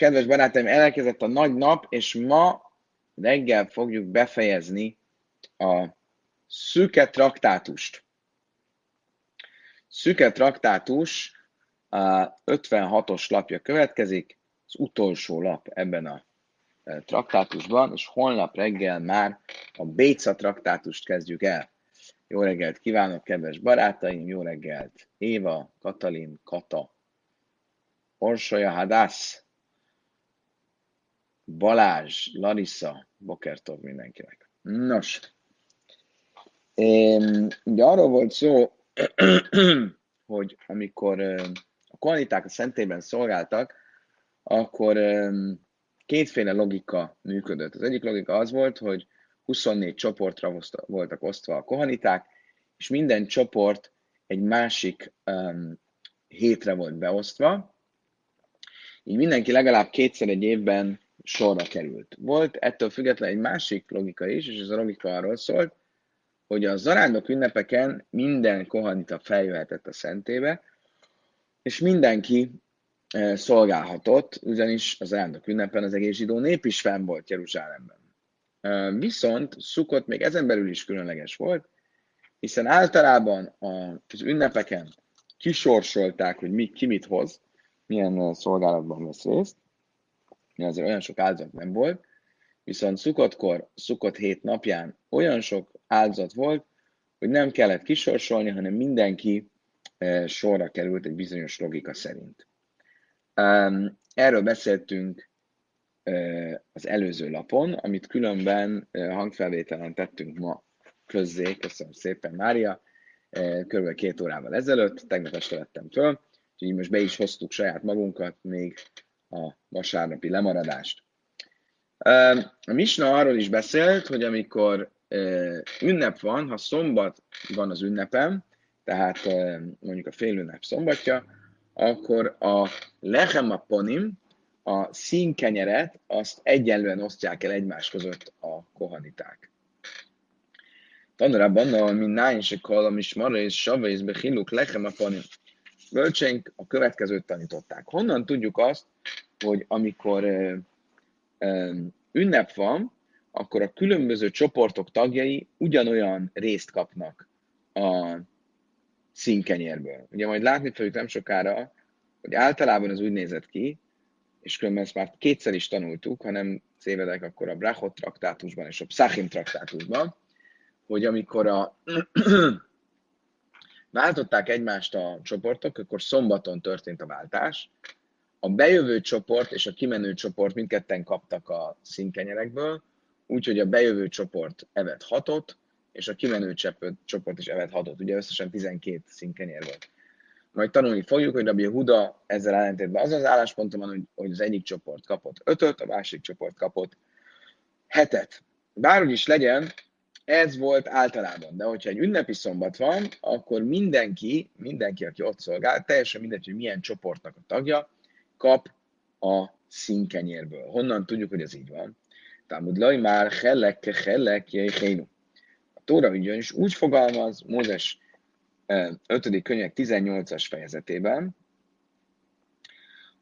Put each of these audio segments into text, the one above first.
kedves barátaim, elkezdett a nagy nap, és ma reggel fogjuk befejezni a Szüke traktátust. Szüke traktátus 56-os lapja következik, az utolsó lap ebben a traktátusban, és holnap reggel már a Bécsi traktátust kezdjük el. Jó reggelt kívánok, kedves barátaim! Jó reggelt, Éva, Katalin, Kata, Orsolya, Hadász, Balázs, Larissa, Bokertov mindenkinek. Nos, ugye arról volt szó, hogy amikor a kohaniták a szentélyben szolgáltak, akkor kétféle logika működött. Az egyik logika az volt, hogy 24 csoportra voltak osztva a kohaniták, és minden csoport egy másik hétre volt beosztva, így mindenki legalább kétszer egy évben sorra került. Volt ettől függetlenül egy másik logika is, és ez a logika arról szólt, hogy a zarándok ünnepeken minden kohanita feljöhetett a szentélybe, és mindenki szolgálhatott, ugyanis a zarándok ünnepen az egész zsidó nép is fenn volt Jeruzsálemben. Viszont Szukkot még ezen belül is különleges volt, hiszen általában az ünnepeken kisorsolták, hogy ki mit hoz, milyen szolgálatban vesz részt, azért olyan sok áldozat nem volt, viszont Szukkotkor, Szukkot hét napján olyan sok áldozat volt, hogy nem kellett kisorsolni, hanem mindenki sorra került egy bizonyos logika szerint. Erről beszéltünk az előző lapon, amit különben hangfelvételen tettünk ma közzé, köszönöm szépen Mária, kb. 2 órával ezelőtt, tegnap este vettem föl, és így most be is hoztuk saját magunkat, még a vasárnapi lemaradást. A Mishnah arról is beszélt, hogy amikor ünnep van, ha szombat van az ünnepen, tehát mondjuk a félünnep szombatja, akkor a lechem aponim, a színkenyeret, azt egyenlően osztják el egymás között a kohaniták. Tanulában, ahol mi nájnsek hallam is marra és savvészbe hilluk lechem aponim. Bölcseink a következőt tanították. Honnan tudjuk azt, hogy amikor ünnep van, akkor a különböző csoportok tagjai ugyanolyan részt kapnak a színkenyérből. Ugye majd látni fogjuk nem sokára, hogy általában az úgy nézett ki, és különben ezt már kétszer is tanultuk, ha nem tévedek, akkor a Brachot traktátusban és a Psachim traktátusban, hogy amikor váltották egymást a csoportok, akkor szombaton történt a váltás. A bejövő csoport és a kimenő csoport mindketten kaptak a színkenyerekből, úgyhogy a bejövő csoport evett 6-ot, és a kimenő csoport is evett 6-ot. Ugye összesen 12 színkenyér volt. Majd tanulni fogjuk, hogy Rabbi Yehuda ezzel ellentétben az az állásponton van, hogy az egyik csoport kapott 5-öt, a másik csoport kapott 7-et. Bárhogy is legyen, ez volt általában, de hogyha egy ünnepi szombat van, akkor mindenki, aki ott szolgál, teljesen mindegy, hogy milyen csoportnak a tagja, kap a színkenyérből. Honnan tudjuk, hogy ez így van? Talmud laj már hellek jeicheinu. A Tóra ugyanis úgy fogalmaz Mózes 5. könyvek 18-as fejezetében,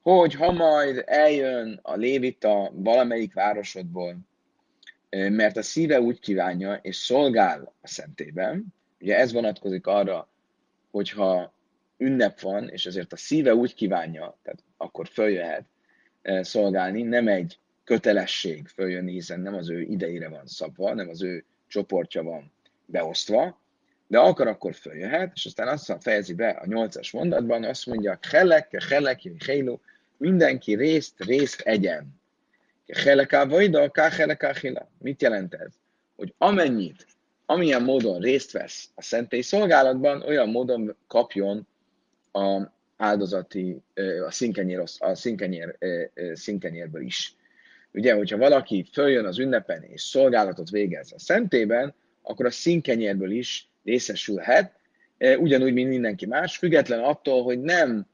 hogy ha majd eljön a lévita valamelyik városodból, mert a szíve úgy kívánja, és szolgál a szentélyben, ugye ez vonatkozik arra, hogyha ünnep van, és ezért a szíve úgy kívánja, tehát akkor följöhet szolgálni, nem egy kötelesség följönni, hiszen nem az ő idejére van szabva, nem az ő csoportja van beosztva, de akar, akkor följöhet, és aztán azt fejezi be a 8-as mondatban, azt mondja, helek, mindenki részt egyen. Mit jelent ez? Hogy amilyen módon részt vesz a szentély szolgálatban, olyan módon kapjon a áldozati, a színkenyérből is. Ugye, hogyha valaki följön az ünnepen és szolgálatot végez a szentélyben, akkor a színkenyérből is részesülhet, ugyanúgy, mint mindenki más, független attól, hogy nem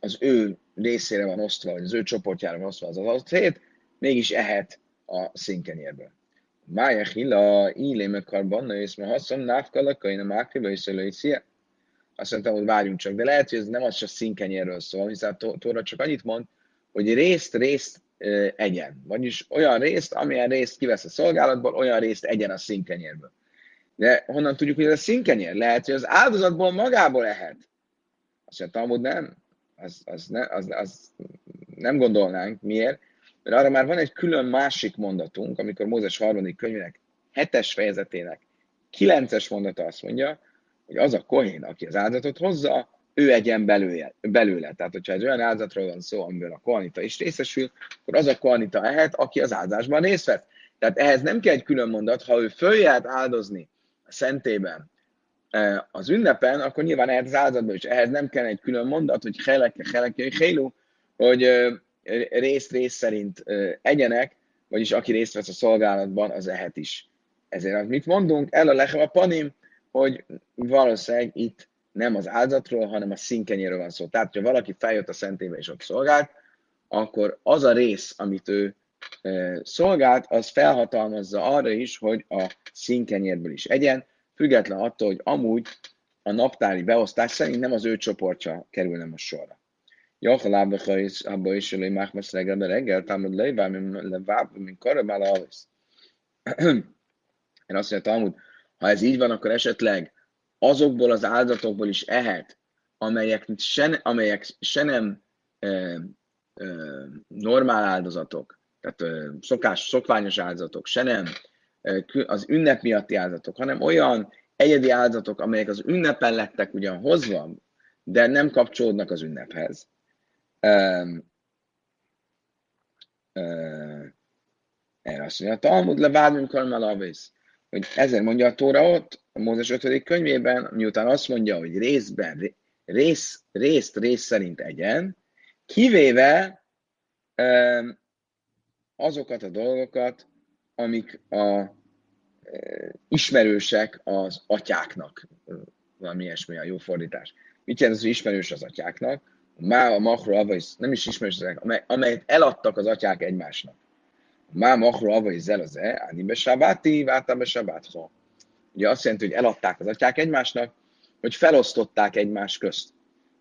az ő részére van osztva, vagy az ő csoportjára van osztva az adott hét, mégis ehet a színkenyérből. Mája hila, ílémekarban, és ma haszom, návkalakai, nem ákriba, és elői szia. Azt mondtam, hogy várjunk csak, de lehet, hogy ez nem az csak színkenyérről szól, hiszen Tóra csak annyit mond, hogy részt egyen. Vagyis olyan részt, amilyen részt kivesz a szolgálatból, olyan részt egyen a színkenyérből. De honnan tudjuk, hogy ez a színkenyér? Lehet, hogy az áldozatból magából ehet. Azt mondtam, hogy nem. Az nem gondolnánk. Miért? Mert arra már van egy külön másik mondatunk, amikor Mózes 3. könyvének 7. fejezetének 9. mondata azt mondja, hogy az a kohén, aki az áldozatot hozza, ő egyen belőle. Tehát, hogyha egy olyan áldozatról van szó, amiből a kohanita is részesül, akkor az a kohanita ehet, aki az áldásban részt vett. Tehát ehhez nem kell egy külön mondat, ha ő följát áldozni a szentében az ünnepen, akkor nyilván ehet az áldozatban is. Ehhez nem kell egy külön mondat, hogy heleke, hogy rész szerint egyenek, vagyis aki részt vesz a szolgálatban, az ehet is. Ezért mit mondunk? El a lechem a panim, hogy valószínűleg itt nem az áldozatról, hanem a színkenyéről van szó. Tehát, ha valaki feljött a szentélybe és ott szolgált, akkor az a rész, amit ő szolgált, az felhatalmazza arra is, hogy a színkenyérből is egyen, független attól, hogy amúgy a naptári beosztás szerint nem az ő csoportja kerülne most sorra. Joghalábbeha is, abba is, hogy mákmasz reggel, támad lejvább, mint karabál a havész. Én azt mondja, Talmud, ha ez így van, akkor esetleg azokból az áldozatokból is ehet, amelyek se nem normál áldozatok, tehát szokványos áldozatok, se nem az ünnep miatti áldozatok, hanem olyan egyedi áldozatok, amelyek az ünnepen lettek ugyan hozva, de nem kapcsolódnak az ünnephez. Erre azt mondja, Talmud levád, amikor már lavész. Hogy ezért mondja a Tóra ott, a Mózes 5. könyvében, miután azt mondja, hogy részt szerint egyen, kivéve azokat a dolgokat, amik ismerősek az atyáknak. Valami ilyesmi a jó fordítás. Mit jelent az, hogy ismerős az atyáknak? Nem is ismerős az atyáknak, amelyet eladtak az atyák egymásnak. Mám akról abba is zeleze, ánibe sábáti, váltam be sábáthoz. Ugye azt jelenti, hogy eladták az atyák egymásnak, hogy felosztották egymás közt.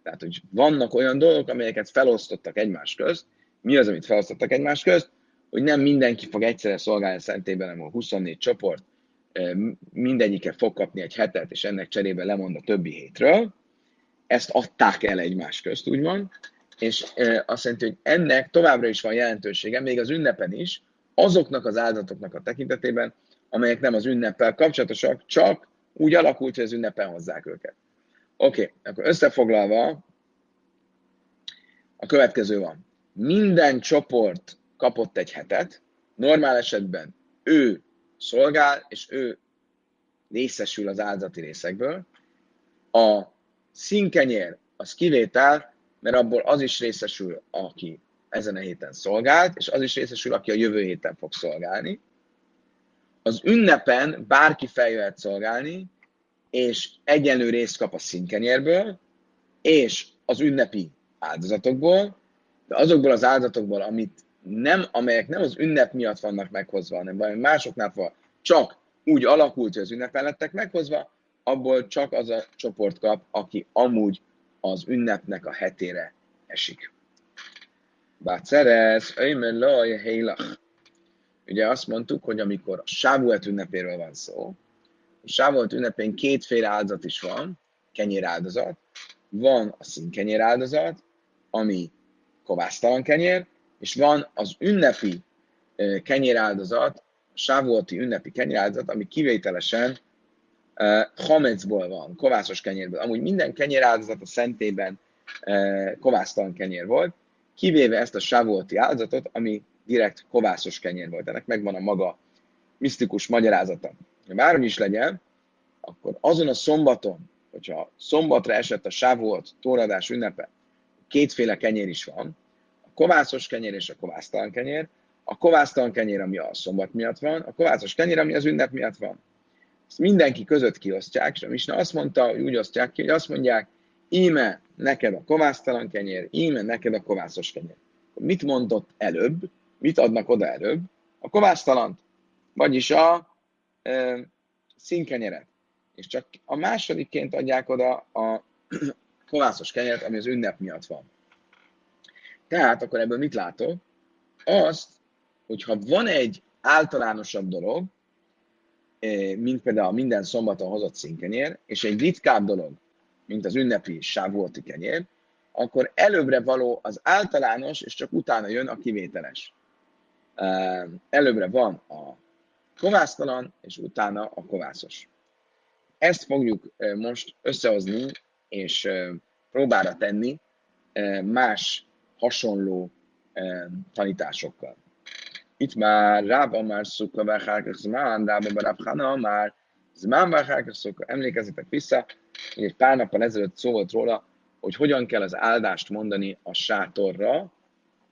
Tehát, hogy vannak olyan dolgok, amelyeket felosztottak egymás közt. Mi az, amit felosztottak egymás közt? Hogy nem mindenki fog egyszerre szolgálni a szentélyben, ahol 24 csoport, mindegyike fog kapni egy hetet, és ennek cserébe lemond a többi hétről. Ezt adták el egymás közt, úgymond. És azt jelenti, hogy ennek továbbra is van jelentősége, még az ünnepen is, azoknak az áldozatoknak a tekintetében, amelyek nem az ünneppel kapcsolatosak, csak úgy alakult, hogy az ünnepen hozzák őket. Oké, akkor összefoglalva a következő van. Minden csoport kapott egy hetet, normál esetben ő szolgál, és ő részesül az áldozati részekből. A színkenyér az kivétel, mert abból az is részesül, aki ezen a héten szolgált, és az is részesül, aki a jövő héten fog szolgálni. Az ünnepen bárki feljöhet szolgálni, és egyenlő részt kap a színkenyérből, és az ünnepi áldozatokból, de azokból az áldozatokból, amelyek nem az ünnep miatt vannak meghozva, hanem valami másoknál van, csak úgy alakult, hogy az ünnepen lettek meghozva, abból csak az a csoport kap, aki amúgy az ünnepnek a hetére esik. Bácerez, öjmen laj, hélach. Ugye azt mondtuk, hogy amikor a Shavuot ünnepéről van szó, a Shavuot ünnepén kétféle áldozat is van, kenyéráldozat. Van a színkenyéráldozat, ami kovásztalan kenyér, és van az ünnepi kenyéráldozat, a Shavuoti ünnepi kenyéráldozat, ami kivételesen hamecból van, kovászos kenyérből. Amúgy minden kenyéráldozat a szentében kovásztalan kenyér volt, kivéve ezt a Shavuoti áldozatot, ami direkt kovászos kenyér volt. Ennek megvan a maga misztikus magyarázata. Ha bármi is legyen, akkor azon a szombaton, hogyha szombatra esett a Shavuot tóradás ünnepe, kétféle kenyér is van, a kovászos kenyér és a kovásztalan kenyér. A kovásztalan kenyér, ami a szombat miatt van, a kovászos kenyér, ami az ünnep miatt van. Ezt mindenki között kiosztják, és a Mishnah azt mondta, hogy úgy osztják ki, hogy azt mondják, íme neked a kovásztalan kenyér, íme neked a kovászos kenyér. Mit mondott előbb? Mit adnak oda előbb? A kovásztalant. vagyis a színkenyeret. És csak a másodikként adják oda a kovászos kenyeret, ami az ünnep miatt van. Tehát akkor ebből mit látok? Azt, hogyha van egy általánosabb dolog, mint például minden szombaton hozott színkenyér, és egy ritkább dolog, mint az ünnepi sávuoti kenyér, akkor előbbre való az általános, és csak utána jön a kivételes. Előbbre van a kovásztalan, és utána a kovászos. Ezt fogjuk most összehozni, és próbára tenni más hasonló tanításokkal. Itt már Rabbah már Szukka, Rabbah bar bar Hana már Zmán Bárhákra Szukka. Emlékezzetek vissza, hogy egy pár nappal ezelőtt szó volt róla, hogy hogyan kell az áldást mondani a sátorra,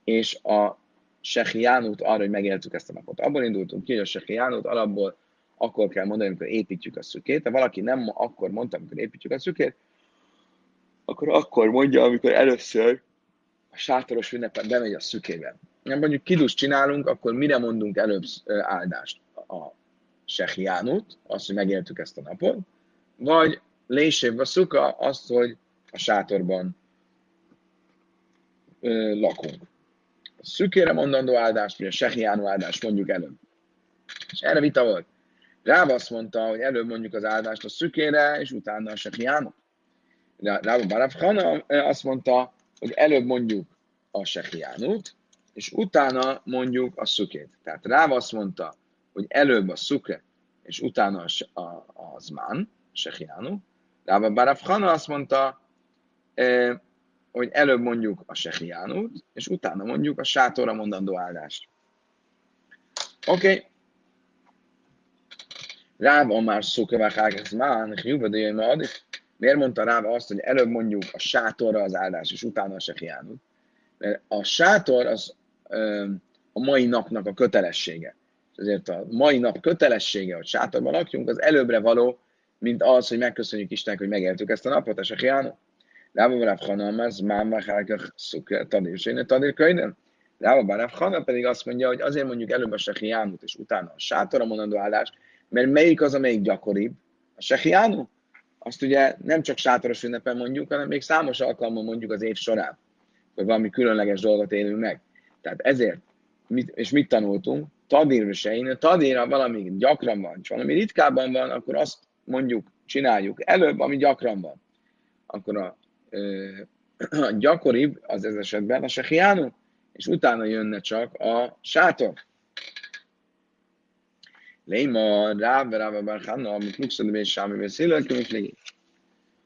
és a Sehiánút arra, hogy megéltük ezt a napot. Abból indultunk ki, hogy a Sehiánút alapból akkor kell mondani, amikor építjük a szükét. Ha valaki nem akkor mondta, amikor építjük a szükét, akkor mondja, amikor először a sátoros ünnepen bemegy a szükében. Nem mondjuk kidust csinálunk, akkor mire mondunk előbb áldást? A Sehiánút, azt, hogy megéltük ezt a napot, vagy Lésév a Szukka, azt, hogy a sátorban lakunk. A szükére mondandó áldást, vagy a Sehiánú áldást mondjuk előbb. És erre vita volt. Rába azt mondta, hogy előbb mondjuk az áldást a szükére, és utána a Sehiánú. Rabbah bar bar Hana azt mondta, hogy előbb mondjuk a Sehiánút, és utána mondjuk a szükét. Tehát Rába azt mondta, hogy előbb a szuke, és utána a zmán, Sehiánú. Rabbah bar bar Hana azt mondta, hogy előbb mondjuk a Sehiánút, és utána mondjuk a sátorra mondandó áldást. Oké. Rába már Szukka, zmán, hűvödőjön ma adik. Miért mondta Rába azt, hogy előbb mondjuk a sátorra az áldást, és utána a Sehiánút? Mert a sátor az a mai napnak a kötelessége. Ezért a mai nap kötelessége, hogy sátorban lakjunk, az előbbre való, mint az, hogy megköszönjük Istennek, hogy megéltük ezt a napot, a Sehiánút. Rabbah bar bar Hana zmán bárhákak szüke tadirvesejnotadir könyvön. Rabbah bar bar Hana pedig azt mondja, hogy azért mondjuk előbb a Sehiánút, és utána a sátorra mondandó állást, mert melyik az, amelyik gyakoribb? A Sehiánút? Azt ugye nem csak sátoros ünnepen mondjuk, hanem még számos alkalommal mondjuk az év során, hogy valami különleges dolgot élünk meg. Tehát ezért, és mit tanultunk? Tadir, ha valami gyakran van, és valami ritkábban van, akkor azt mondjuk, csináljuk előbb, ami gyakran van. Akkor a gyakoribb az ez esetben a Sehiánú, és utána jönne csak a sátor. Léma, Rába bar Hana, amit lukszod, Beit Shammai, Beit Hillel, különböző.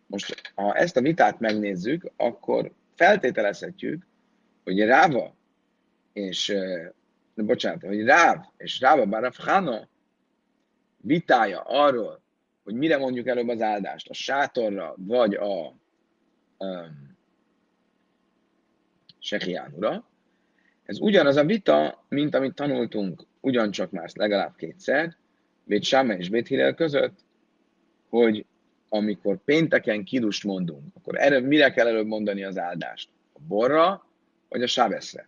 Most, ha ezt a vitát megnézzük, akkor feltételezhetjük, hogy Ráv és Rabbah bar Hana vitája arról, hogy mire mondjuk előbb az áldást, a sátorra, vagy a Sehiánúra. Ez ugyanaz a vita, mint amit tanultunk ugyancsak már legalább kétszer, Beit Shammai és Beit Hillel között, hogy amikor pénteken kidust mondunk, akkor erre mire kell előbb mondani az áldást? A borra, vagy a sábeszre?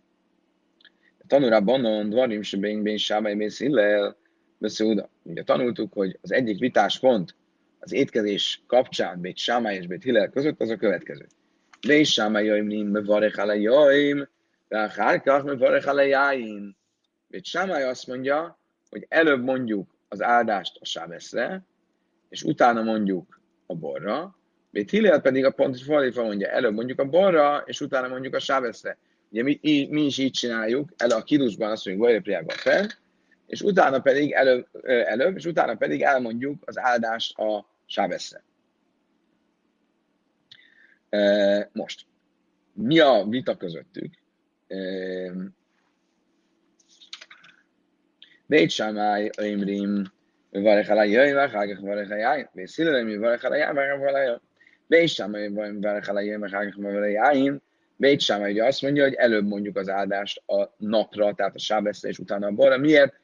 Tanulra banon, dvarim se bein, Beit Shammai, Beit Hillel, Beit Yehuda. Ugye tanultuk, hogy az egyik vitáspont az étkezés kapcsán Beit Shammai és Beit Hillel között az a következő. Beit Shammai yoim nim mevarech ale yoim, veachárkach mevarech ale yain. Beit Shammai azt mondja, hogy előbb mondjuk az áldást a sábeszre, és utána mondjuk a borra. Beit Hillel pedig a pont fordítva mondja, előbb mondjuk a borra, és utána mondjuk a sábeszre. Ugye mi is így csináljuk, a kidusban azt mondjuk Goyrepriákban fel, és utána pedig előbb, és utána pedig elmondjuk az áldást a sábeszre. Most, mi a vita közöttük? Beit Shammai oimrim, Beit Shammai ugye azt mondja, hogy előbb mondjuk az áldást a napra, tehát a sábeszre, és utána a borra. Miért?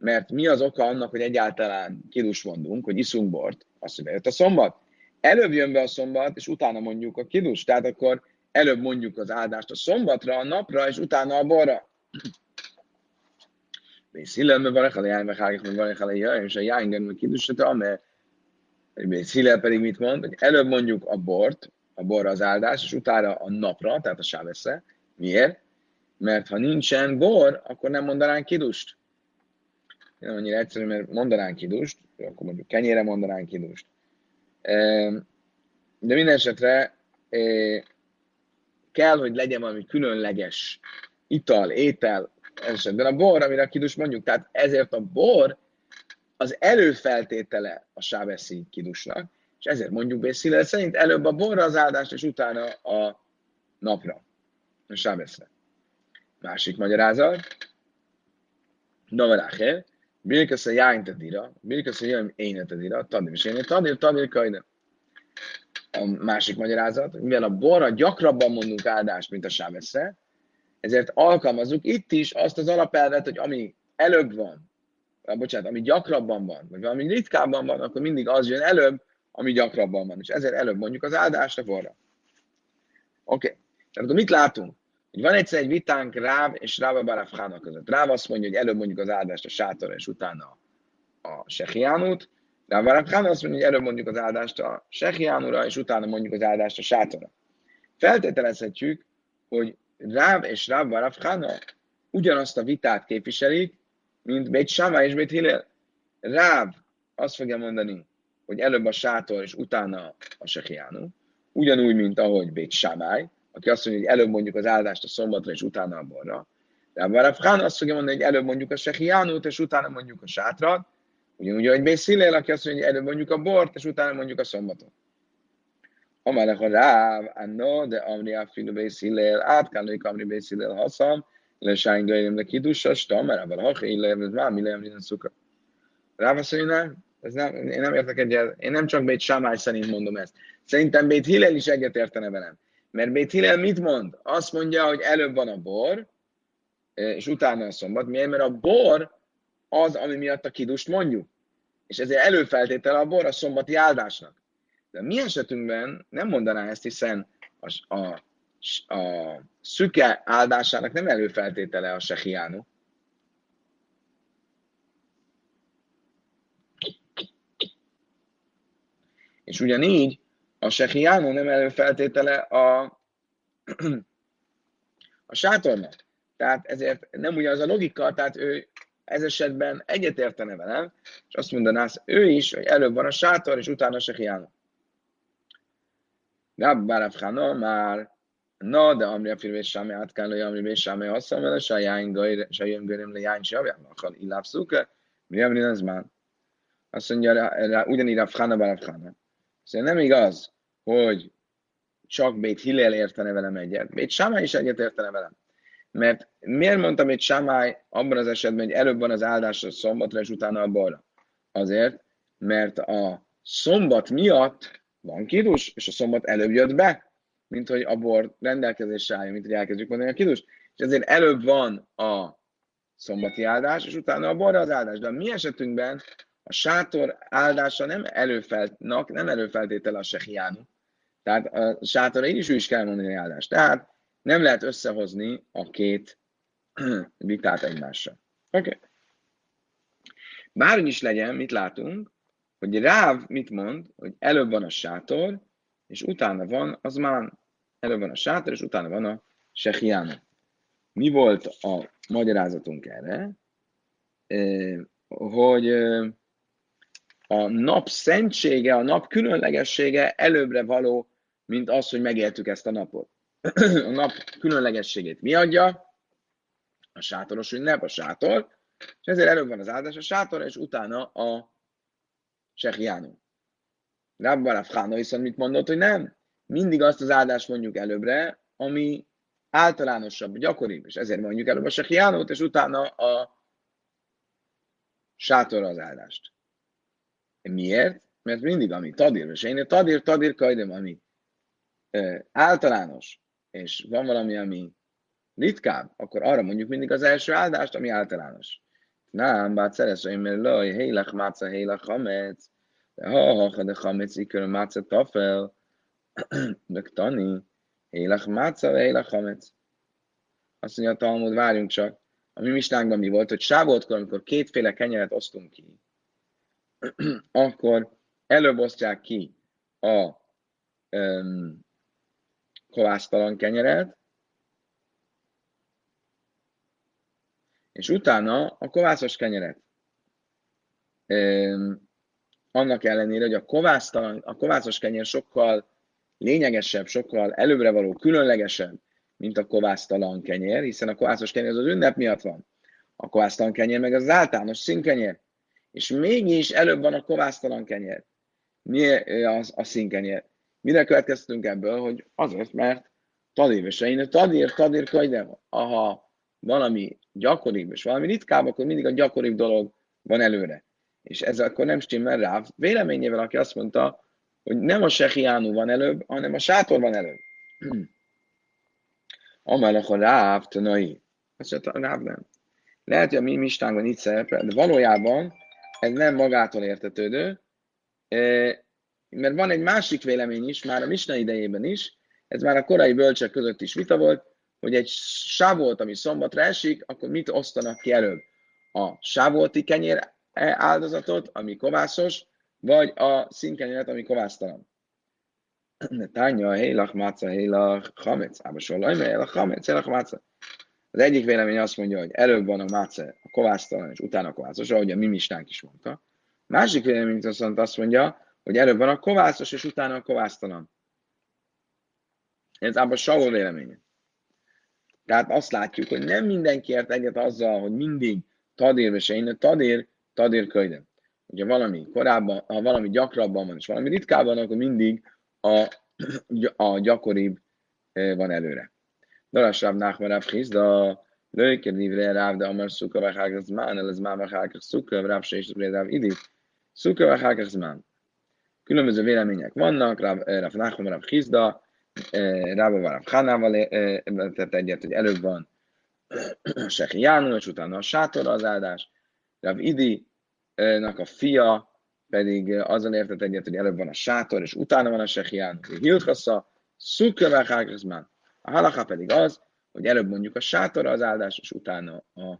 Mert mi az oka annak, hogy egyáltalán kidust mondunk, hogy iszunk bort? Azt mondja, hogy a szombat. Előbb jön be a szombat, és utána mondjuk a kidust. Tehát akkor előbb mondjuk az áldást a szombatra, a napra, és utána a borra. Beit Hillel mevarech aleján, meg hágik mevarech aleján, és a jájngen meg kidusata, amely Beit Hillel pedig mit mond, hogy előbb mondjuk a bort, a borra az áldás, és utána a napra, tehát a sávesze. Miért? Mert ha nincsen bor, akkor nem mondanánk kidust. Nem annyira egyszerű, mert mondanánk kidust, akkor mondjuk kenyére mondanánk kidust. De minden esetre kell, hogy legyen valami különleges ital, étel, esetben a bor, amire a kidust mondjuk. Tehát ezért a bor az előfeltétele a sáveszi kidusnak, és ezért mondjuk Beit Hillel szerint előbb a borra az áldást, és utána a napra, a sáveszre. Másik magyarázat. Navaráhér. Birkasz a jájntadira. Birkasz a jöjjön énetadira. Tadir kajda. A másik magyarázat. Mivel a borra gyakrabban mondunk áldást, mint a sáveszre, ezért alkalmazzuk itt is azt az alapelvet, hogy ami előbb van, ami gyakrabban van, vagy ami ritkábban van, akkor mindig az jön előbb, ami gyakrabban van. És ezért előbb mondjuk az áldást a borra. Oké. Tehát mit látunk? Hogy van egyszer egy vitánk Ráv és Rabbah bar bar Hana között. Ráv azt mondja, hogy előbb mondjuk az áldást a sátorra, és utána a sehiánút. Rabbah bar bar Hana azt mondja, hogy előbb mondjuk az áldást a sehiánúra, és utána mondjuk az áldást a sátorra. Feltételezhetjük, hogy Ráv és Rabbah bar bar Hana ugyanazt a vitát képviselik, mint Beit Shammai és Beit Hillel. Ráv azt fogja mondani, hogy előbb a sátor, és utána a sehiánú. Ugyanúgy, mint ahogy Beit Shammai, aki azt mondja, hogy előbb mondjuk az áldást a szombatra, és utána a borra. De Rav Hanina azt fogja mondani, hogy előbb mondjuk a sehiánút, és utána mondjuk a sátrat. Ugyanúgy, ahogy Beit Hillel, aki azt mondja, hogy előbb mondjuk a bort, és utána mondjuk a szombaton. Amellek a Ráv, anno, de amri afinu Beit Hillel, átkálnők amri Beit Hillel haszam, lesány dőjémnek hidussas, tamerával hachillel, ez már mi leemlíten Szukka. Ráv azt mondja, én nem értek egyet, én nem csak Beit Shammai szerint mondom ezt. Szerintem Beit Hillel is egyet értene velem. Mert Beit Hillel mit mond? Azt mondja, hogy előbb van a bor, és utána a szombat. Miért? Mert a bor az, ami miatt a kidust mondjuk. És ezért előfeltétele a bor a szombati áldásnak. De mi esetünkben nem mondaná ezt, hiszen a szüke áldásának nem előfeltétele a sehiánú. És ugyanígy a sehiánú nem előfeltétele a sátornak. Tehát ezért nem ugyanaz a logika, tehát ő ez esetben egyetértene velem, és azt mondaná ő is, hogy előbb van a sátor, és utána a sehiánú. Rabbah bar bar Hana már, na, de amri a firvés sámé átkálója, amri bés sámé hasszamele, sájön görömle jány savján, akar illáv Szukka, Miriam az már. Azt mondja, ugyanígy Rav Hanina bar Rav Hana. Szóval nem igaz, hogy csak Beit Hillel értene velem egyet. Beit Shammai is egyet értene velem. Mert miért mondtam Beit Shammai abban az esetben, hogy előbb van az áldás a szombatra, és utána a borra? Azért, mert a szombat miatt van kidus, és a szombat előbb jött be, mint hogy a bor rendelkezésre álljon, mint hogy elkezdjük mondani a kidust. És ezért előbb van a szombati áldás, és utána a borra az áldás. De a mi esetünkben a sátor áldása nem előfeltétele a sehiánú. Tehát a sátorra így is kell mondani az áldást. Tehát nem lehet összehozni a két vitát egymással. Oké. Bárhogy is legyen, mit látunk, hogy Ráv mit mond, hogy előbb van a sátor, és utána van az már. Előbb van a sátor, és utána van a sehiánú. Mi volt a magyarázatunk erre? Hogy a nap szentsége, a nap különlegessége előbbre való, mint az, hogy megéltük ezt a napot. A nap különlegességét mi adja? A sátoros ünnep, a sátor, és ezért előbb van az áldás a sátor, és utána a sehiánú. Rabbah bar bar Hana viszont mit mondott, hogy nem? Mindig azt az áldást mondjuk előbbre, ami általánosabb, gyakoribb, és ezért mondjuk előbb a sehiánút, és utána a sátorra az áldást. Miért? Mert mindig, ami tadirvesejnotadir kajdem, ami általános, és van valami, ami ritkább, akkor arra mondjuk mindig az első áldást, ami általános. Nám, bár szeresem, mert laj, hélach máca, hélach hamec, de ha de hamec, ikör máca tafel, meg tani, hélach máca, hélach hamec. Azt mondja a Talmud, várjunk csak, A mi misnánkban mi volt, hogy Sávoltkor, amikor kétféle kenyeret osztunk ki, akkor előbb osztják ki a kovásztalan kenyeret, és utána a kovászos kenyeret. Annak ellenére, hogy a kovászos kenyér sokkal lényegesebb, sokkal előbbre való, különlegesebb, mint a kovásztalan kenyér, hiszen a kovászos kenyér az az ünnep miatt van. A kovásztalan kenyér meg az általános színkenyér. És mégis előbb van a kovásztalan kenyér. Miért az a színkenyér? Mire következtünk ebből, hogy azért, mert tadirvesejnotadir könyv. Ha valami gyakoribb és valami ritkább, akkor mindig a gyakoribb dolog van előre. És ez akkor nem stimmel rá véleményével, aki azt mondta, hogy nem a sehiánú van előbb, hanem a sátor van előbb. Amellak a Ráv tanai. Azt mondta, Ráv nem. Lehet, hogy a mi mistánkban itt szerepel, de valójában ez nem magától értetődő, mert van egy másik vélemény is, már a Mishnah idejében is, ez már a korai bölcsek között is vita volt, hogy egy sávolt, ami szombatra esik, akkor mit osztanak ki előbb? A sávolti kenyér áldozatot, ami kovászos, vagy a színkenyeret, ami kovásztalan. Tánya, hélach, máca, hélach, hamec. Ábasolaj, hélach, hamec, hélach, máca. Az egyik vélemény azt mondja, hogy előbb van a máca, a kovásztalan, és utána a kovászos, ahogy a mi misnánk is mondta. Másik vélemény azt mondja, hogy előbb van a kovászos, és utána a kovásztalan. Ez Ábasolaj véleménye. Tehát azt látjuk, hogy nem mindenki ért egyet azzal, hogy mindig tadir könyv. Ugye valami korábban, ha valami gyakrabban van, és valami ritkábban, akkor mindig a gyakoribb van előre. Darás Rav Nahom Rav Hizda, Lőker Divre Rav, de Amar Szukka Vahák Zmán, El Zmán Vahák Szukka, Rav Sésre Rav Idi, Szukka Vahák Zmán. Különböző vélemények vannak, Rav Nahom Rav Hizda, Rabbah bar bar Hanával tett egyet, hogy előbb van Sehi Jánul, és utána a sátorra az áldás. Rav Idi-nak a fia pedig azzal értett egyet, hogy előbb van a sátor, és utána van a Sehi Jánul. Hilkassa, Szukövek Hágazmán. A halakha pedig az, hogy előbb mondjuk a sátorra az áldás, és utána a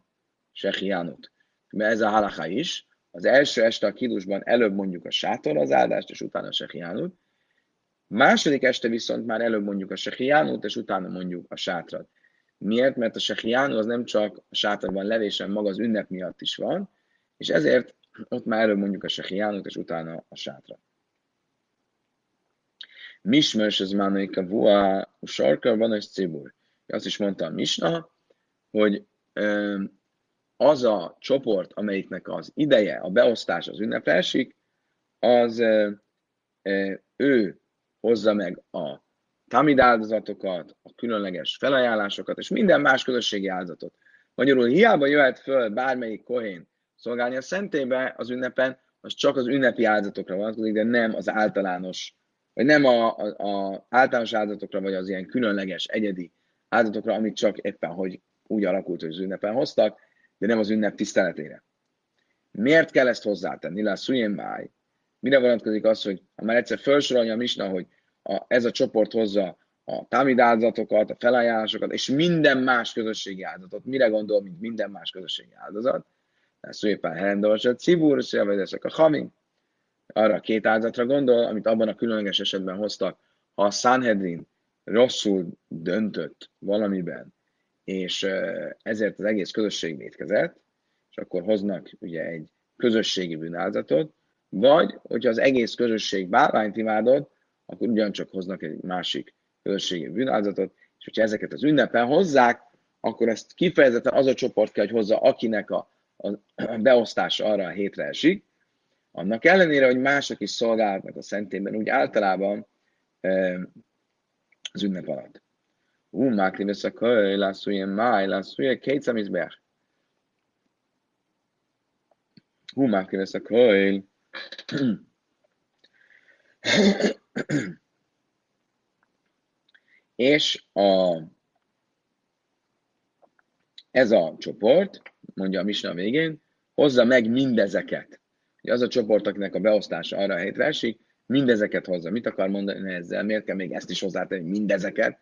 Sehi Jánut. Mert ez a halakha is. Az első este a kidusban előbb mondjuk a sátorra az áldást, és utána a Sehi Jánut. Második este viszont már előbb mondjuk a Sehi Jánut, és utána mondjuk a sátrat. Miért? Mert a Sehi Jánu az nem csak a sátorban levésen maga az ünnep miatt is van, és ezért ott már előbb mondjuk a Sehi Jánut, és utána a sátra. Mismös az mánaika vua usarka van és cibur. Azt is mondta a Mishnah, hogy az a csoport, amelyiknek az ideje, a beosztás az ünnepre esik, az ő hozza meg a tamid áldozatokat, a különleges felajánlásokat, és minden más közösségi áldozatot. Magyarul hiába jöhet föl bármelyik kohén szolgálni a szentélybe az ünnepen, az csak az ünnepi áldozatokra vonatkozik, de nem az általános, vagy nem a általános áldozatokra, vagy az ilyen különleges, egyedi áldozatokra, amit csak éppen, hogy úgy alakult, hogy az ünnepen hoztak, de nem az ünnep tiszteletére. Miért kell ezt hozzátenni? Mire vonatkozik az, hogy ha már egyszer felsorolja a Misnah, hogy ez a csoport hozza a támid áldozatokat, a felajánlásokat, és minden más közösségi áldozatot. Mire gondol, mint minden más közösségi áldozat? Lesz éppen Helendorsa, Cibur, Szélvedeszek a Hamim. Arra a két áldozatra gondol, amit abban a különleges esetben hoztak. Ha a Sanhedrin rosszul döntött valamiben, és ezért az egész közösség vétkezett, és akkor hoznak ugye egy közösségi bűnáldozatot, vagy hogyha az egész közösség bálványt imádott, akkor ugyancsak hoznak egy másik közösségi bűnáldozatot, és hogyha ezeket az ünnepen hozzák, akkor ezt kifejezetten az a csoport kell, hogy hozza, akinek a beosztás arra a hétre esik. Annak ellenére, hogy mások is szolgálnak a szentében, úgy általában az ünnep alatt. Mákli veszek, hogy lászulje, máj, lászulje, két szemizbech. Mákli veszek, hogy... És ez a csoport, mondja a Misna végén, hozza meg mindezeket. Az a csoport, akinek a beosztása arra a hétre esik, mindezeket hozza. Mit akar mondani ezzel? Miért kell még ezt is hozzátenni, mindezeket?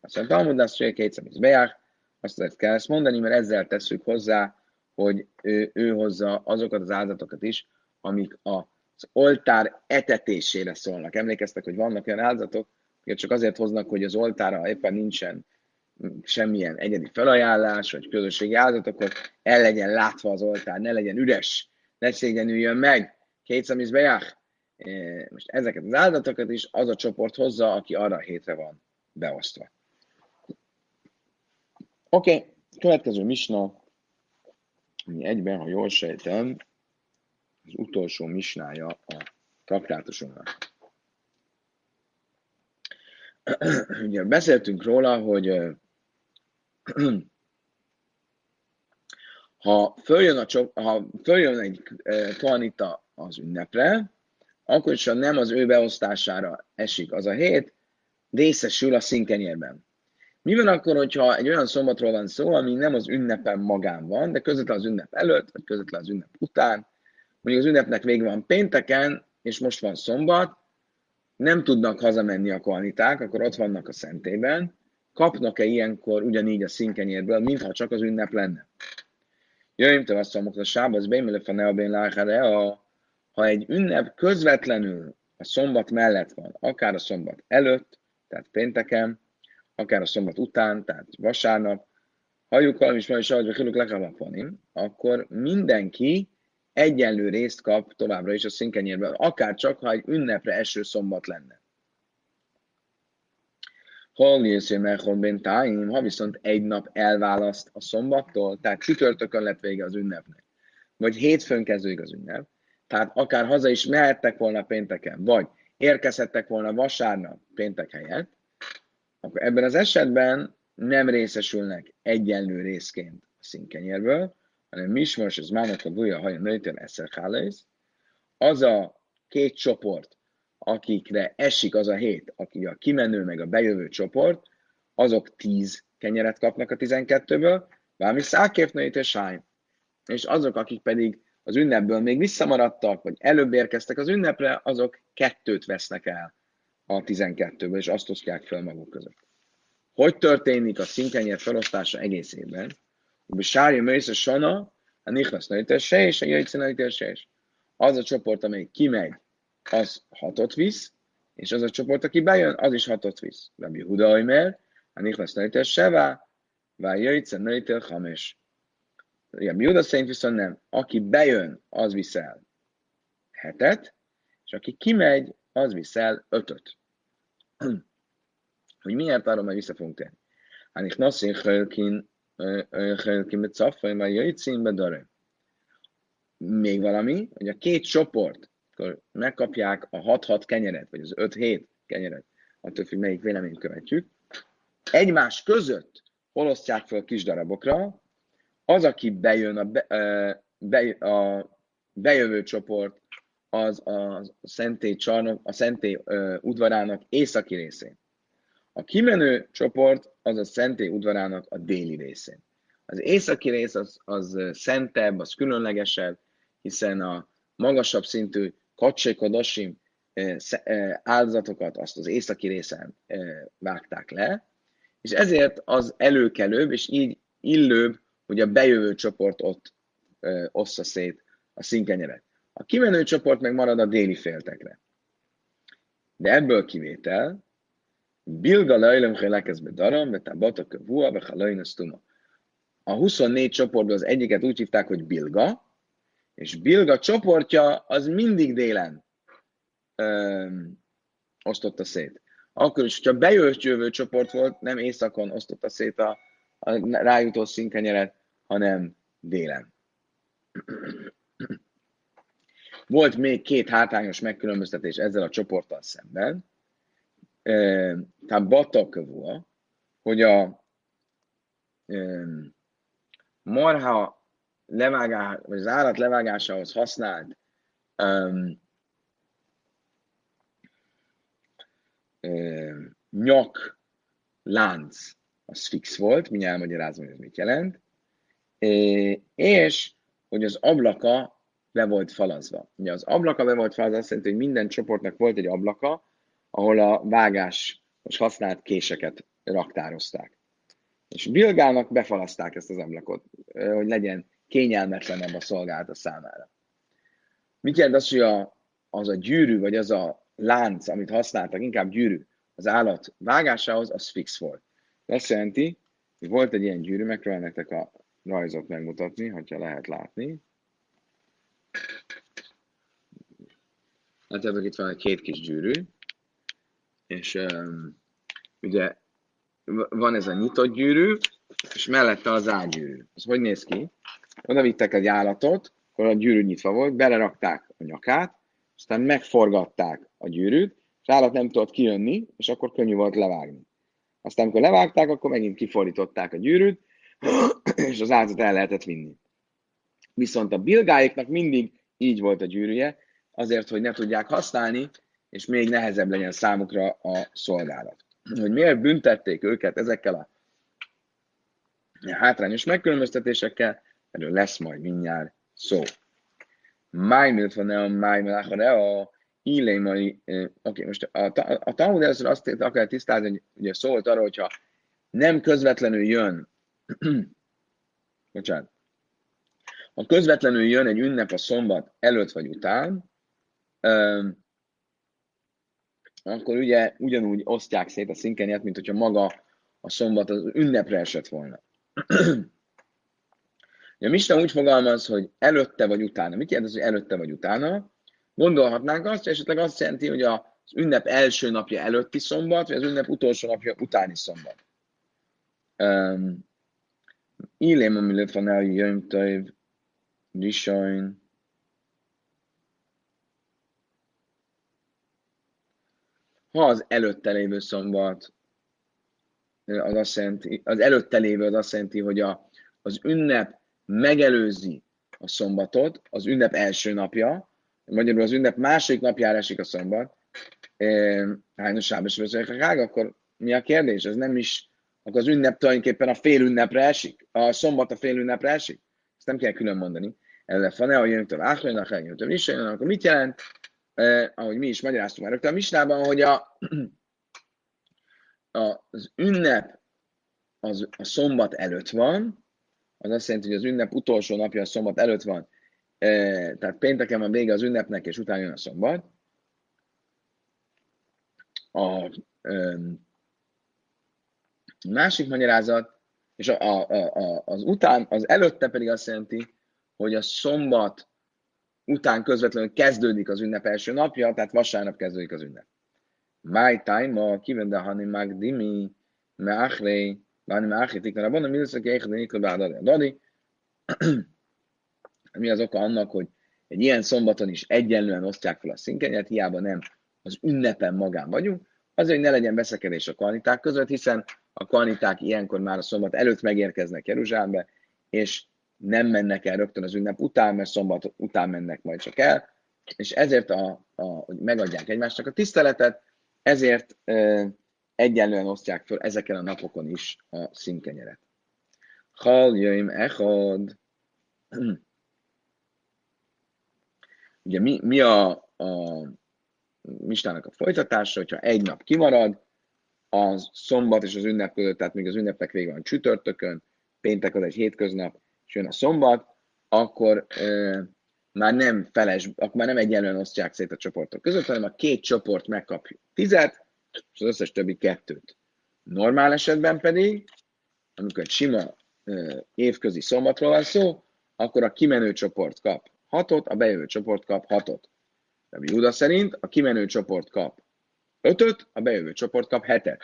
Azt mondja, Talmud, azt mondja, kétszer, ez bejár. Azt kell ezt mondani, mert ezzel tesszük hozzá, hogy ő hozza azokat az áldatokat is, amik az oltár etetésére szólnak. Emlékeztek, hogy vannak olyan áldatok, mert csak azért hoznak, hogy az oltára éppen nincsen semmilyen egyedi felajánlás, vagy közösségi áldatok, hogy el legyen látva az oltár, ne legyen üres, ne szégyenüljön meg, kétszamiz bejár. Most ezeket az áldatokat is az a csoport hozza, aki arra a hétre van beosztva. Oké. Következő Mishnah, ami egyben, ha jól sejtem, az utolsó misnája a traktátusunknak. Ugye beszéltünk róla, hogy ha följön egy kohanita az ünnepre, akkor is, ha nem az ő beosztására esik az a hét, részesül a színkenyérben. Mi van akkor, hogyha egy olyan szombatról van szó, ami nem az ünnepen magán van, de közvetlenül az ünnep előtt, vagy közvetlenül az ünnep után, mondjuk az ünnepnek vége van pénteken, és most van szombat, nem tudnak hazamenni a kohaniták, akkor ott vannak a szentélyben, kapnak-e ilyenkor ugyanígy a színkenyérből, mintha csak az ünnep lenne? Jöjjön tőle azt mondok, hogy a sábaz bémülöfeneabén láhárea, ha egy ünnep közvetlenül a szombat mellett van, akár a szombat előtt, tehát pénteken, akár a szombat után, tehát vasárnap, halljuk valami is, hogy ahogy hülük lekavapanim, akkor mindenki egyenlő részt kap továbbra is a színkenyérből, akár csak, ha egy ünnepre eső szombat lenne. Ha viszont egy nap elválaszt a szombattól, tehát csütörtökön lett vége az ünnepnek, vagy hétfőn kezdődik az ünnep, tehát akár haza is mehettek volna pénteken, vagy érkezhettek volna vasárnap péntek helyett, akkor ebben az esetben nem részesülnek egyenlő részként a színkenyérből, hanem mismos, ez már a búja haja nőtől eszelkálasz, az a két csoport, akikre esik az a hét, aki a kimenő meg a bejövő csoport, azok 10 kenyeret kapnak a 12-ből, valami száképnőítő sáj. És azok, akik pedig az ünnepből még visszamaradtak, vagy előbb érkeztek az ünnepre, azok 2 vesznek el a 12-ből, és azt osztják fel maguk között. Hogy történik a színkenyér felosztása egész évben? Bishárja mész a sana, a niklasz nagyítése és a jöjjtszín nagyítése is. Az a csoport, amelyik kimegy, az 6 visz, és az a csoport, aki bejön, az is 6 visz. Rabbi Yehuda oimer, a niklasz nagyítése vá, vá jöjjtszín nagyítél hames. Rabbi Yehuda szerint viszont nem. Aki bejön, az visz el 7, és aki kimegy, az visz el 5. Hogy miért, arról majd vissza fogunk tenni. A niklasz nagyítél még valami, hogy a két csoport megkapják a 6-6 kenyeret, vagy az 5-7 kenyeret, attól függ, melyik véleményt követjük, egymás között holosztják fel kis darabokra, az, aki bejön a bejövő csoport, az a szentély udvarának északi részén. A kimenő csoport az a szentély udvarának a déli részén. Az északi rész az szentebb, az különlegesebb, hiszen a magasabb szintű kacsékodosim áldozatokat azt az északi részen vágták le, és ezért az előkelőbb, és így illőbb, hogy a bejövő csoport ott ossza szét a színkenyeret. A kimenő csoport meg marad a déli féltekre. De ebből kivétel, Bilga lajlöm, hogy lekezbe daram, be tábatok a vua, be halajnasztuma. A 24 csoportban az egyiket úgy hívták, hogy Bilga, és Bilga csoportja az mindig délen osztotta szét. Akkor is, hogyha bejövő csoport volt, nem északon osztotta szét a rájutó színkenyeret, hanem délen. Volt még 2 hátrányos megkülönböztetés ezzel a csoporttal szemben, tehát batakavua, hogy a marha levágásához, vagy az állat levágásához használt nyak lánc, az fix volt, mindjárt magyarázom, hogy ez mit jelent, és hogy az ablaka be volt falazva. Ugye az ablaka be volt falazva, azt jelenti, hogy minden csoportnak volt egy ablaka, ahol a vágás most használt késeket raktározták. És Bilgának befalaszták ezt az ablakot, hogy legyen kényelmetlenebb a szolgálata számára. Mit jelent az, hogy az a gyűrű, vagy az a lánc, amit használtak, inkább gyűrű, az állat vágásához, az fix volt. Ezt jelenti, hogy volt egy ilyen gyűrű, megpróbálom nektek a rajzot megmutatni, hogyha lehet látni. Hát ebből itt van egy két kis gyűrű, és ugye van ez a nyitott gyűrű, és mellette az ágygyűrű. Ez hogy néz ki? Oda vittek egy állatot, akkor a gyűrű nyitva volt, belerakták a nyakát, aztán megforgatták a gyűrűt, és az állat nem tudott kijönni, és akkor könnyű volt levágni. Aztán amikor levágták, akkor megint kifordították a gyűrűt, és az állatot el lehetett vinni. Viszont a bilgáiknak mindig így volt a gyűrűje, azért, hogy ne tudják használni, és még nehezebb legyen számukra a szolgálat. Hogy miért büntették őket ezekkel a hátrányos megkülönböztetésekkel, erről lesz majd mindjárt szó. Oké, most a Talmud először azt akar tisztázni, hogy szólt arra, hogyha nem közvetlenül jön, bocsánat, ha közvetlenül jön egy ünnep a szombat előtt vagy után, akkor ugye ugyanúgy osztják szét a színkenyért, mint hogyha maga a szombat az ünnepre esett volna. A Mishnah úgy fogalmaz, hogy előtte vagy utána. Mit jelent az, hogy előtte vagy utána? Gondolhatnánk azt, hogy esetleg azt jelenti, hogy az ünnep első napja előtti szombat, vagy az ünnep utolsó napja utáni szombat. Illém, ami lett van el, jöjtöv, risajn. Ha az előtte lévő szombat, az azt jelenti, az előtte lévő az azt jelenti, hogy az ünnep megelőzi a szombatot, az ünnep első napja, magyarul az ünnep második napjára esik a szombat, akkor mi a kérdés? Ez nem is, akkor az ünnep tulajdonképpen a fél ünnepre esik, a szombat a fél ünnepre esik. Ezt nem kell külön mondani. Akkor mit jelent? Ahogy mi is magyaráztunk már rögtön a Mishnában, hogy az ünnep a szombat előtt van, az azt jelenti, hogy az ünnep utolsó napja a szombat előtt van, tehát pénteken van vége az ünnepnek, és utána jön a szombat. A másik magyarázat, és az után, az előtte pedig azt jelenti, hogy a szombat után közvetlenül kezdődik az ünnep első napja, tehát vasárnap kezdődik az ünnep. My time, a kivende hani magdimi, meachrei, báni meachritik, mert abban a mindösszöki éjjjelnékül bádadadadi. Mi az oka annak, hogy egy ilyen szombaton is egyenlően osztják fel a színkenyet, hiába nem az ünnepen magán vagyunk, azért, hogy ne legyen veszekedés a kohaniták között, hiszen a kohaniták ilyenkor már a szombat előtt megérkeznek Jeruzsálembe, és nem mennek el rögtön az ünnep után, mert szombat után mennek majd csak el, és ezért, hogy megadják egymásnak a tiszteletet, ezért egyenlően osztják föl ezeken a napokon is a színkenyeret. Haljaim echad. Ugye mi a Misnának a folytatása, hogyha egy nap kimarad, a szombat és az ünnep között, tehát még az ünnepnek vége van csütörtökön, péntek az egy hétköznap, és jön a szombat, akkor már nem egyenlően osztják szét a csoportok között, hanem a két csoport megkapja 10, és az összes többi 2. Normál esetben pedig, amikor egy sima évközi szombatról van szó, akkor a kimenő csoport kap 6, a bejövő csoport kap 6. Rabbi Yehuda szerint a kimenő csoport kap 5, a bejövő csoport kap 7.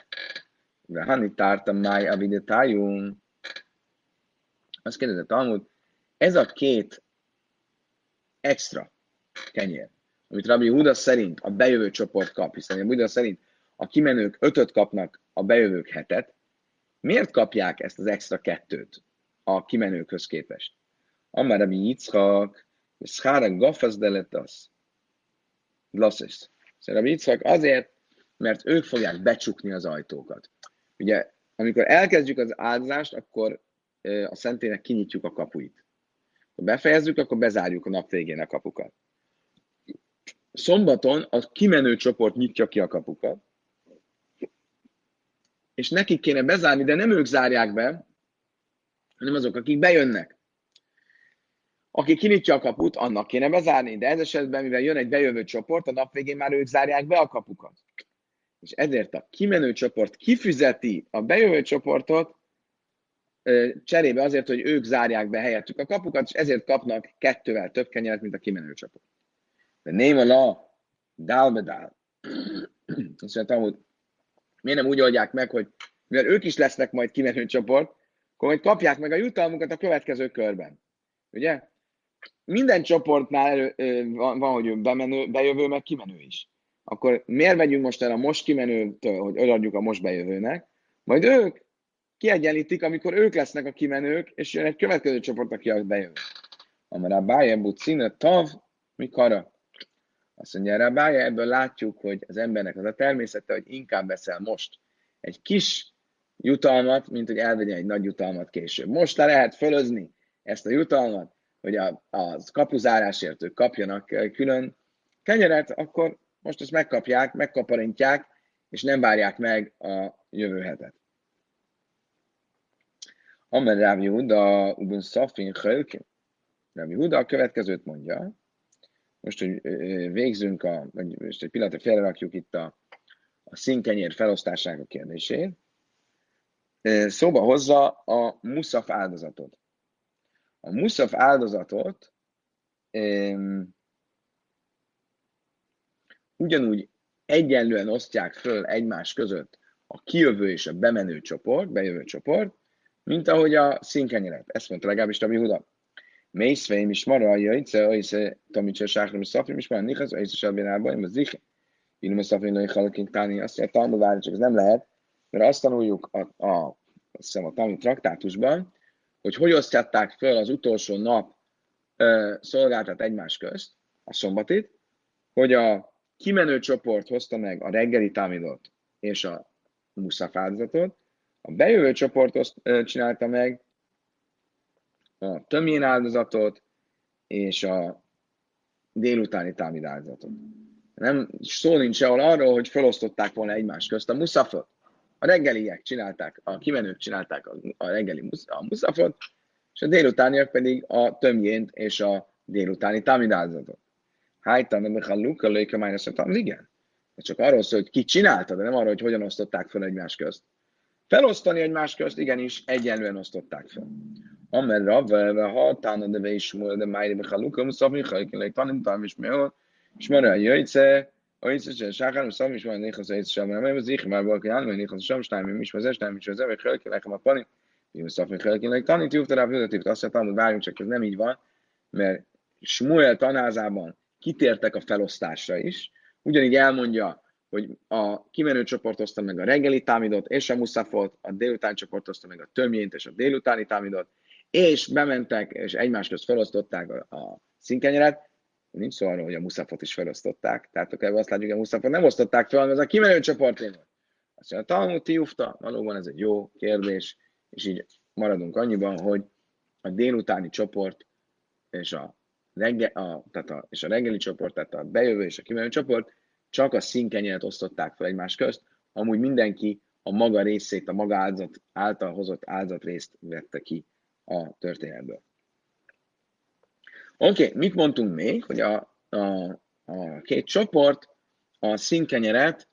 Rav Hanita mai avidetájum. Azt kérdezett Talmud, ez a két extra kenyér, amit Rabbi Yehuda szerint a bejövő csoport kap, hiszen Rabbi Yehuda szerint a kimenők 5-öt kapnak, a bejövők 7-et, miért kapják ezt az extra 2-t a kimenőkhöz képest? Amár Rabbi Yitzchak, szhára gafazdelet az. Lasses. Szóval Rabbi Yitzchak azért, mert ők fogják becsukni az ajtókat. Ugye, amikor elkezdjük az áldozást, akkor a szentélynek kinyitjuk a kapuit. Ha befejezzük, akkor bezárjuk a nap végén a kapukat. Szombaton a kimenő csoport nyitja ki a kapukat, és nekik kéne bezárni, de nem ők zárják be, hanem azok, akik bejönnek. Aki kinyitja a kaput, annak kéne bezárni, de ez esetben, mivel jön egy bejövő csoport, a nap végén már ők zárják be a kapukat. És ezért a kimenő csoport kifizeti a bejövő csoportot cserébe azért, hogy ők zárják be helyettük a kapukat, és ezért kapnak 2-vel több kenyeret, mint a kimenő csoport. De néma la, dálbedál. Azt mondtam, hogy miért nem úgy oldják meg, hogy mivel ők is lesznek majd kimenő csoport, akkor majd kapják meg a jutalmukat a következő körben. Ugye? Minden csoportnál van, hogy bejövő, meg kimenő is. Akkor miért megyünk most el a most kimenőtől, hogy odaadjuk a most bejövőnek? Majd ők kiegyenlítik, amikor ők lesznek a kimenők, és jön egy következő csoport, aki a bejövő. Amara báje bucina tav mikara. Azt mondja, Rabbája, ebből látjuk, hogy az embernek az a természete, hogy inkább veszel most egy kis jutalmat, mint hogy elvegyen egy nagy jutalmat később. Most le lehet fölözni ezt a jutalmat, hogy a kapuzárásért ők kapjanak külön kenyeret, akkor most ezt megkapják, megkaparintják, és nem várják meg a jövő hetet. Amen Rav Yehuda, ubun szafin hölki. Rav Yehuda a következőt mondja. Most, hogy végzünk, most egy pillanatra felrakjuk itt a színkenyér felosztásának kérdését. Szóba hozza a muszaf áldozatot. A muszaf áldozatot ugyanúgy egyenlően osztják föl egymás között a kijövő és a bemenő csoport, bejövő csoport, mint ahogy a színkenyeret. Ezt mondta legalábbis Rabbi Yehuda. Mészfeim is marra, jöjjtse, olysze, Tomicső, Sákrom és Szafim is marra, Nikhasz, olysze, Sabinálba, én az Zikhe. Írjum a Szafimlói Halaként Táni, azt mondja, Talmud várni, csak ez nem lehet, mert azt tanuljuk a Talmud traktátusban, hogy hogy osztják föl az utolsó nap szolgáltat egymás közt, a szombatit, hogy a kimenő csoport hozta meg a reggeli Talmudot és a muszaf áldozatot, a bejövő csoport csinálta meg a tömjén áldozatot és a délutáni támid áldozatot. Nem, szó nincs sehol arról, hogy felosztották volna egymás közt a muszafot. A reggeliek csinálták, a kimenők csinálták a reggeli a muszafot, és a délutániak pedig a tömjént és a délutáni támid áldozatot. Hájtan, de mechallukkal lőkömányra szóltam, igen. De csak arról szól, hogy ki csinálta, de nem arról, hogy hogyan osztották fel egymás közt. Felosztani egymás közt, igenis, egyenlően osztották fel. Amen Rabba ha tána de Veismul de Májri Bechaluka Muszafin Hajkinleg tanítom is meol, és már a jöjjtse, a jöjjtse, Sákár Muszafin is van Nikhasz, a jöjjtse, Sákár Muszafin is van Nikhasz, a Sákár Muszafin is van Nikhasz, a Sákár Muszafin is van Nikhasz, a Sákár Muszafin is van Nikhasz, a Sákár Muszafin is van Nikhasz, a Sákár Muszafin is van Nikhasz, a hogy a kimenő csoport oszta meg a reggeli támidot és a muszafot, a délutáni csoport oszta meg a tömjént és a délutáni támidot, és bementek, és egymás közt felosztották a színkenyeret. Nincs szó arról, hogy a muszafot is felosztották. Tehát akkor ebben azt látjuk, hogy a muszafot nem osztották fel, mert ez a kimenő csoporté volt. Azt mondja, a Talmud tiufta, valóban ez egy jó kérdés, és így maradunk annyiban, hogy a délutáni csoport és a reggeli csoport, tehát a bejövő és a kimenő csoport, csak a színkenyeret osztották fel egymás közt, amúgy mindenki a maga részét, a maga áldozat által hozott áldozatrészt vette ki a történetből. Oké, mit mondtunk még, hogy a két csoport a színkenyeret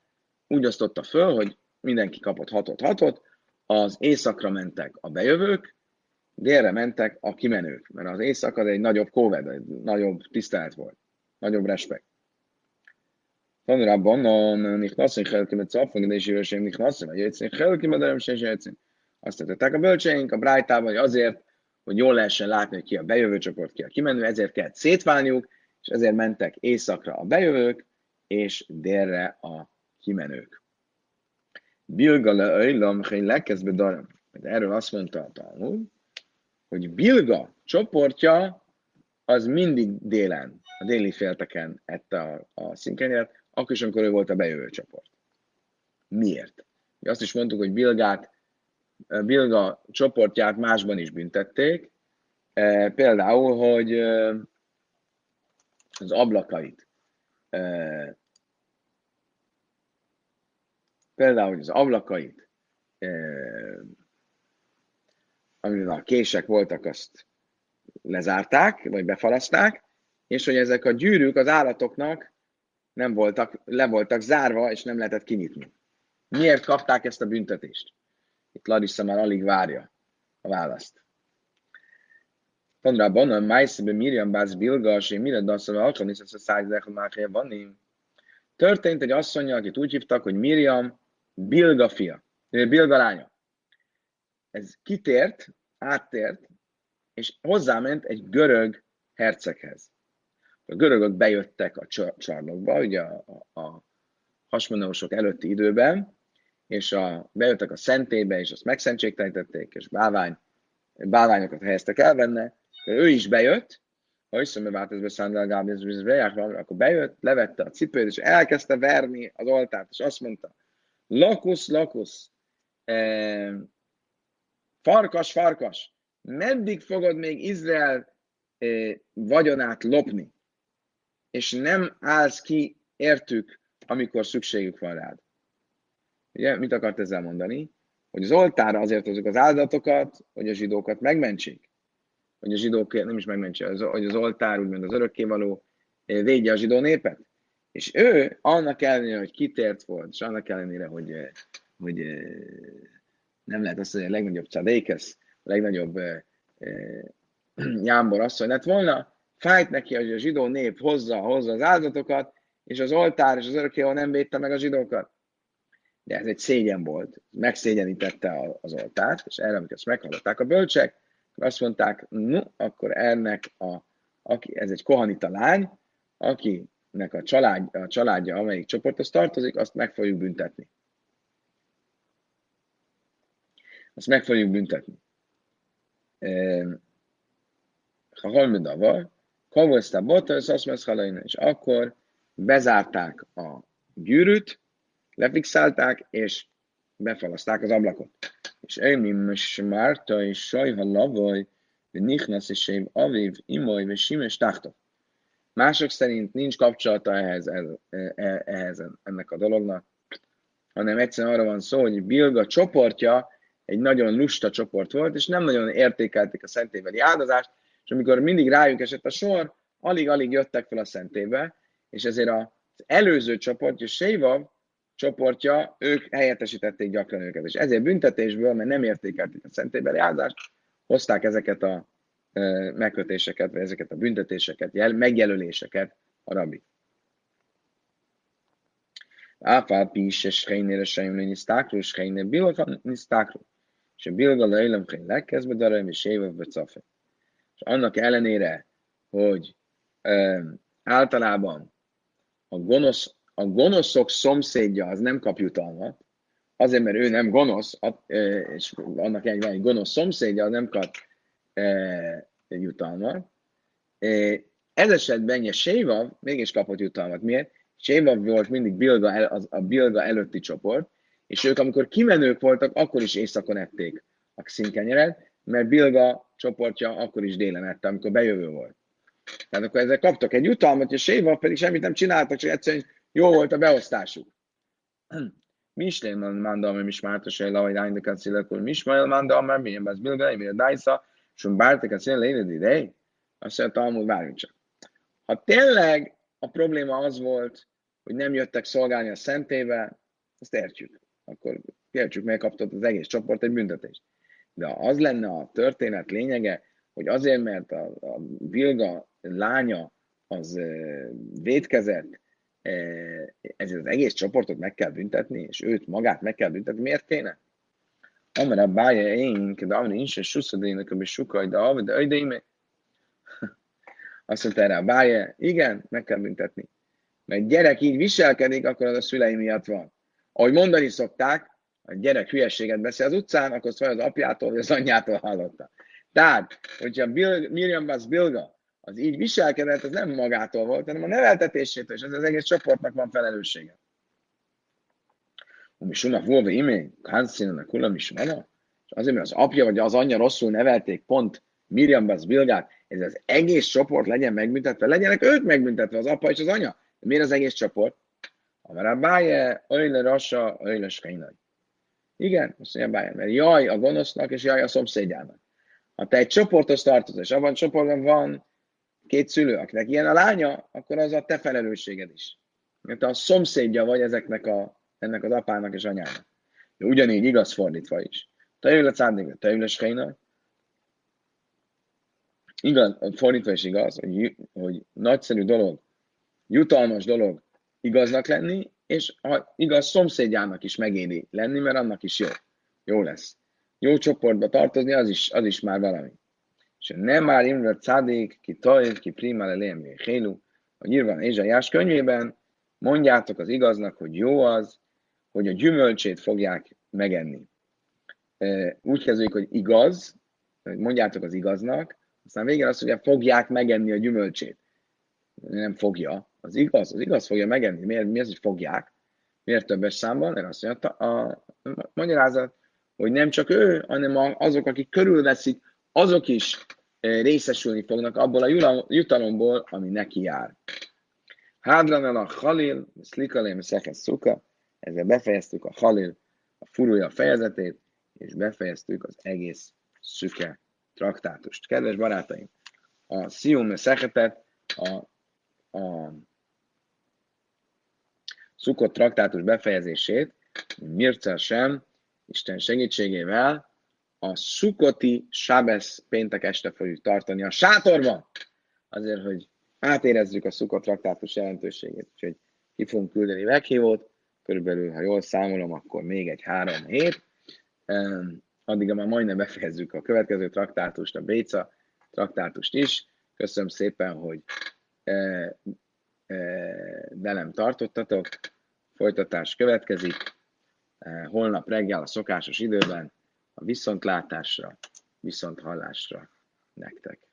úgy osztotta föl, hogy mindenki kapott 6-ot, az éjszakra mentek a bejövők, délre mentek a kimenők, mert az éjszak az egy nagyobb kóved, egy nagyobb tisztelet volt, nagyobb respekt. Tanulában Nikhnaszin Helkimet szapfogdési jövőség Nikhnaszin, vagy Jöjtszín Helkimet, de nem sem Jöjtszín. Azt tettek a bölcseink a brájtában, hogy azért, hogy jól lehessen látni, hogy ki a bejövő csoport, ki a kimenő, ezért kellett szétválniuk, és ezért mentek éjszakra a bejövők, és délre a kimenők. Bilga leöjlöm, hogy lekezd bedarem. Erről azt mondta a Talmud, hogy Bilga csoportja az mindig délen, a déli félteken ette a színkenyeret, akkor is, amikor ő volt a bejövő csoport. Miért? Azt is mondtuk, hogy Bilga csoportját másban is büntették, például, hogy az ablakait. amivel a kések voltak, azt lezárták, vagy befalazták, és hogy ezek a gyűrűk az állatoknak nem voltak, le voltak zárva, és nem lehetett kinyitni. Miért kapták ezt a büntetést? Itt Larissa már alig várja a választ. Tandrabban a májszebe Miriam bat Bilga, és én mired asszonyra alkalni, és a szájzlechon már vanni. Történt egy asszonnyal, akit úgy hívtak, hogy Miriam Bilga fia, Bilga lánya. Ez kitért, áttért, és hozzáment egy görög herceghez. A görögök bejöttek a csarnokba, ugye a hasmoneusok előtti időben, és bejöttek a szentélybe, és azt megszentségtelenítették, és bálványokat helyeztek el benne. Ő is bejött, ha összemöváltozó akkor bejött, levette a cipőt, és elkezdte verni az oltárt, és azt mondta, lakusz, farkas, meddig fogod még Izrael vagyonát lopni, és nem állsz ki értük, amikor szükségük van rád. Ugye, mit akart ezzel mondani? Hogy az oltára azért hozzuk az áldatokat, hogy a zsidókat megmentsék. Hogy a zsidók nem is megmentsék, hogy az oltár, úgymond az örökkévaló védje a zsidó népet. És ő annak ellenére, hogy kitért volt, és annak ellenére, hogy nem lehet azt mondani, a legnagyobb csadékesz, a legnagyobb jámbor asszony lett volna, fájt neki, hogy a zsidó nép hozza az áldatokat, és az oltár és az örökkévaló nem védte meg a zsidókat. De ez egy szégyen volt, megszégyenítette az oltárt, és erre, amikor ezt meghallották a bölcsek, azt mondták, akkor ennek ez egy kohanita lány, akinek a családja, amelyik csoporthoz tartozik, azt meg fogjuk büntetni. Ha halműdavar, kavosztá botta, és akkor bezárták a gyűrűt, lefixálták, és befalaszták az ablakot. És Emi Márta és Sajha Lavaj, Nichnasz és Sév Aviv, Imoly és Simes Táktov. Mások szerint nincs kapcsolata ehhez ennek a dolognak, hanem egyszerűen arra van szó, hogy Bilga csoportja egy nagyon lusta csoport volt, és nem nagyon értékelték a szentélybeli áldozást, és amikor mindig rájuk esett a sor, alig-alig jöttek fel a szentélybe, és ezért az előző csoportja, Séva csoportja, ők helyettesítették gyakran őket. És ezért büntetésből, mert nem értékelték a szentébeli áldást, hozták ezeket a megkötéseket, vagy ezeket a büntetéseket, megjelöléseket a rabbi. Áfápi is, és hejnére sejmlő nisztákról, és hejnére bilga nisztákról. És a bilga lejlem hejn legkezbe darajm, és évekbe café. És annak ellenére, hogy általában a gonoszok szomszédja az nem kap jutalmat, azért, mert ő nem gonosz, és annak egy gonosz szomszédja az nem kap jutalmat. Ez esetben a Sévav mégis kapott jutalmat. Miért? Sévav volt mindig a Bilga előtti csoport, és ők amikor kimenők voltak, akkor is éjszakon ették a színkenyeret, mert Bilga csoportja akkor is délen ette, amikor bejövő volt. Tehát akkor ezzel kaptak egy jutalmat, és Sévav pedig semmit nem csináltak, csak egyszerűen jó volt a beosztásuk. Mishnah mondta, hogy Mismártos egy laj, Dájndekat szélekor, Mismael mondta, már milyen bász Bilga, Mire Dájsza, és bártekat szélekor, Léned azt mondta, Talmud, várjunk csak. Ha tényleg a probléma az volt, hogy nem jöttek szolgálni a szentélybe, azt értjük. Akkor értjük, mert kaptott az egész csoport egy büntetést. De az lenne a történet lényege, hogy azért, mert a Bilga lánya az vétkezett, ezért az egész csoportot meg kell büntetni, és őt magát meg kell büntetni. Miért kéne? Amara bája én, de amire én sem suszadének, ami sukai, de avid, öjdeime. Azt mondta erre a bája, igen, meg kell büntetni. Mert gyerek így viselkedik, akkor az a szülei miatt van. Ahogy mondani szokták, a gyerek hülyeséget beszél az utcán, akkor szóval az apjától, vagy az anyjától hallotta. Tehát, hogyha Miriam bat Bilga az így viselkedett, az nem magától volt, hanem a neveltetésétől, és ez az egész csoportnak van felelőssége. Umisuna volva imény, Kanszínanak ulam is van, és azért, mert az apja vagy az anyja rosszul nevelték pont Miriam bat Bilgát, ez az egész csoport legyen megbüntetve, legyenek ők megbüntetve, az apa és az anya. De miért az egész csoport? Amara báje, öjle rasa, öjle skeinaj. Igen, azt mondja Báján, mert jaj a gonosznak, és jaj a szomszédjának. Ha te egy csoporthoz tartozol, és abban csoportban van két szülő, akinek ilyen a lánya, akkor az a te felelősséged is. Mert te a szomszédja vagy ezeknek ennek az apának és anyának. De ugyanígy igaz fordítva is. Tajül a cádéka, tajül a shkina. Igaz, fordítva is igaz, hogy nagyszerű dolog, jutalmas dolog igaznak lenni, és ha igaz szomszédjának is megéri lenni, mert annak is jó. Jó lesz. Jó csoportba tartozni, az is már valami. És nem már imre cádék, ki tajl, ki primál elémé hélu, hogy írva Ézsajás könyvében, mondjátok az igaznak, hogy jó az, hogy a gyümölcsét fogják megenni. Úgy kezdődik, hogy igaz, mondjátok az igaznak, aztán végén azt mondja, fogják megenni a gyümölcsét. Nem fogja. Az igaz fogja megenni. Miért? Mi az, hogy fogják? Miért többes számban? Mert azt mondja, a magyarázat, hogy nem csak ő, hanem azok, akik körülveszik, azok is részesülni fognak abból a jutalomból, ami neki jár. Hádlanel a halil, szlikalém, szekhez szuka. Ezzel befejeztük a halil, a furulja fejezetét, és befejeztük az egész szüke traktátust. Kedves barátaim, a szium szehetet, a szukott traktátus befejezését, mircel sem, Isten segítségével a szukoti sábesz péntek este fogjuk tartani a sátorban, azért, hogy átérezzük a szukott traktátus jelentőségét, úgyhogy ki fogunk küldeni meghívót, körülbelül, ha jól számolom, akkor még 3 hét, addig már majdnem befejezzük a következő traktátust, a Beit traktátust is. Köszönöm szépen, hogy velem tartottatok. Folytatás következik. Holnap reggel a szokásos időben a viszontlátásra, viszonthallásra nektek.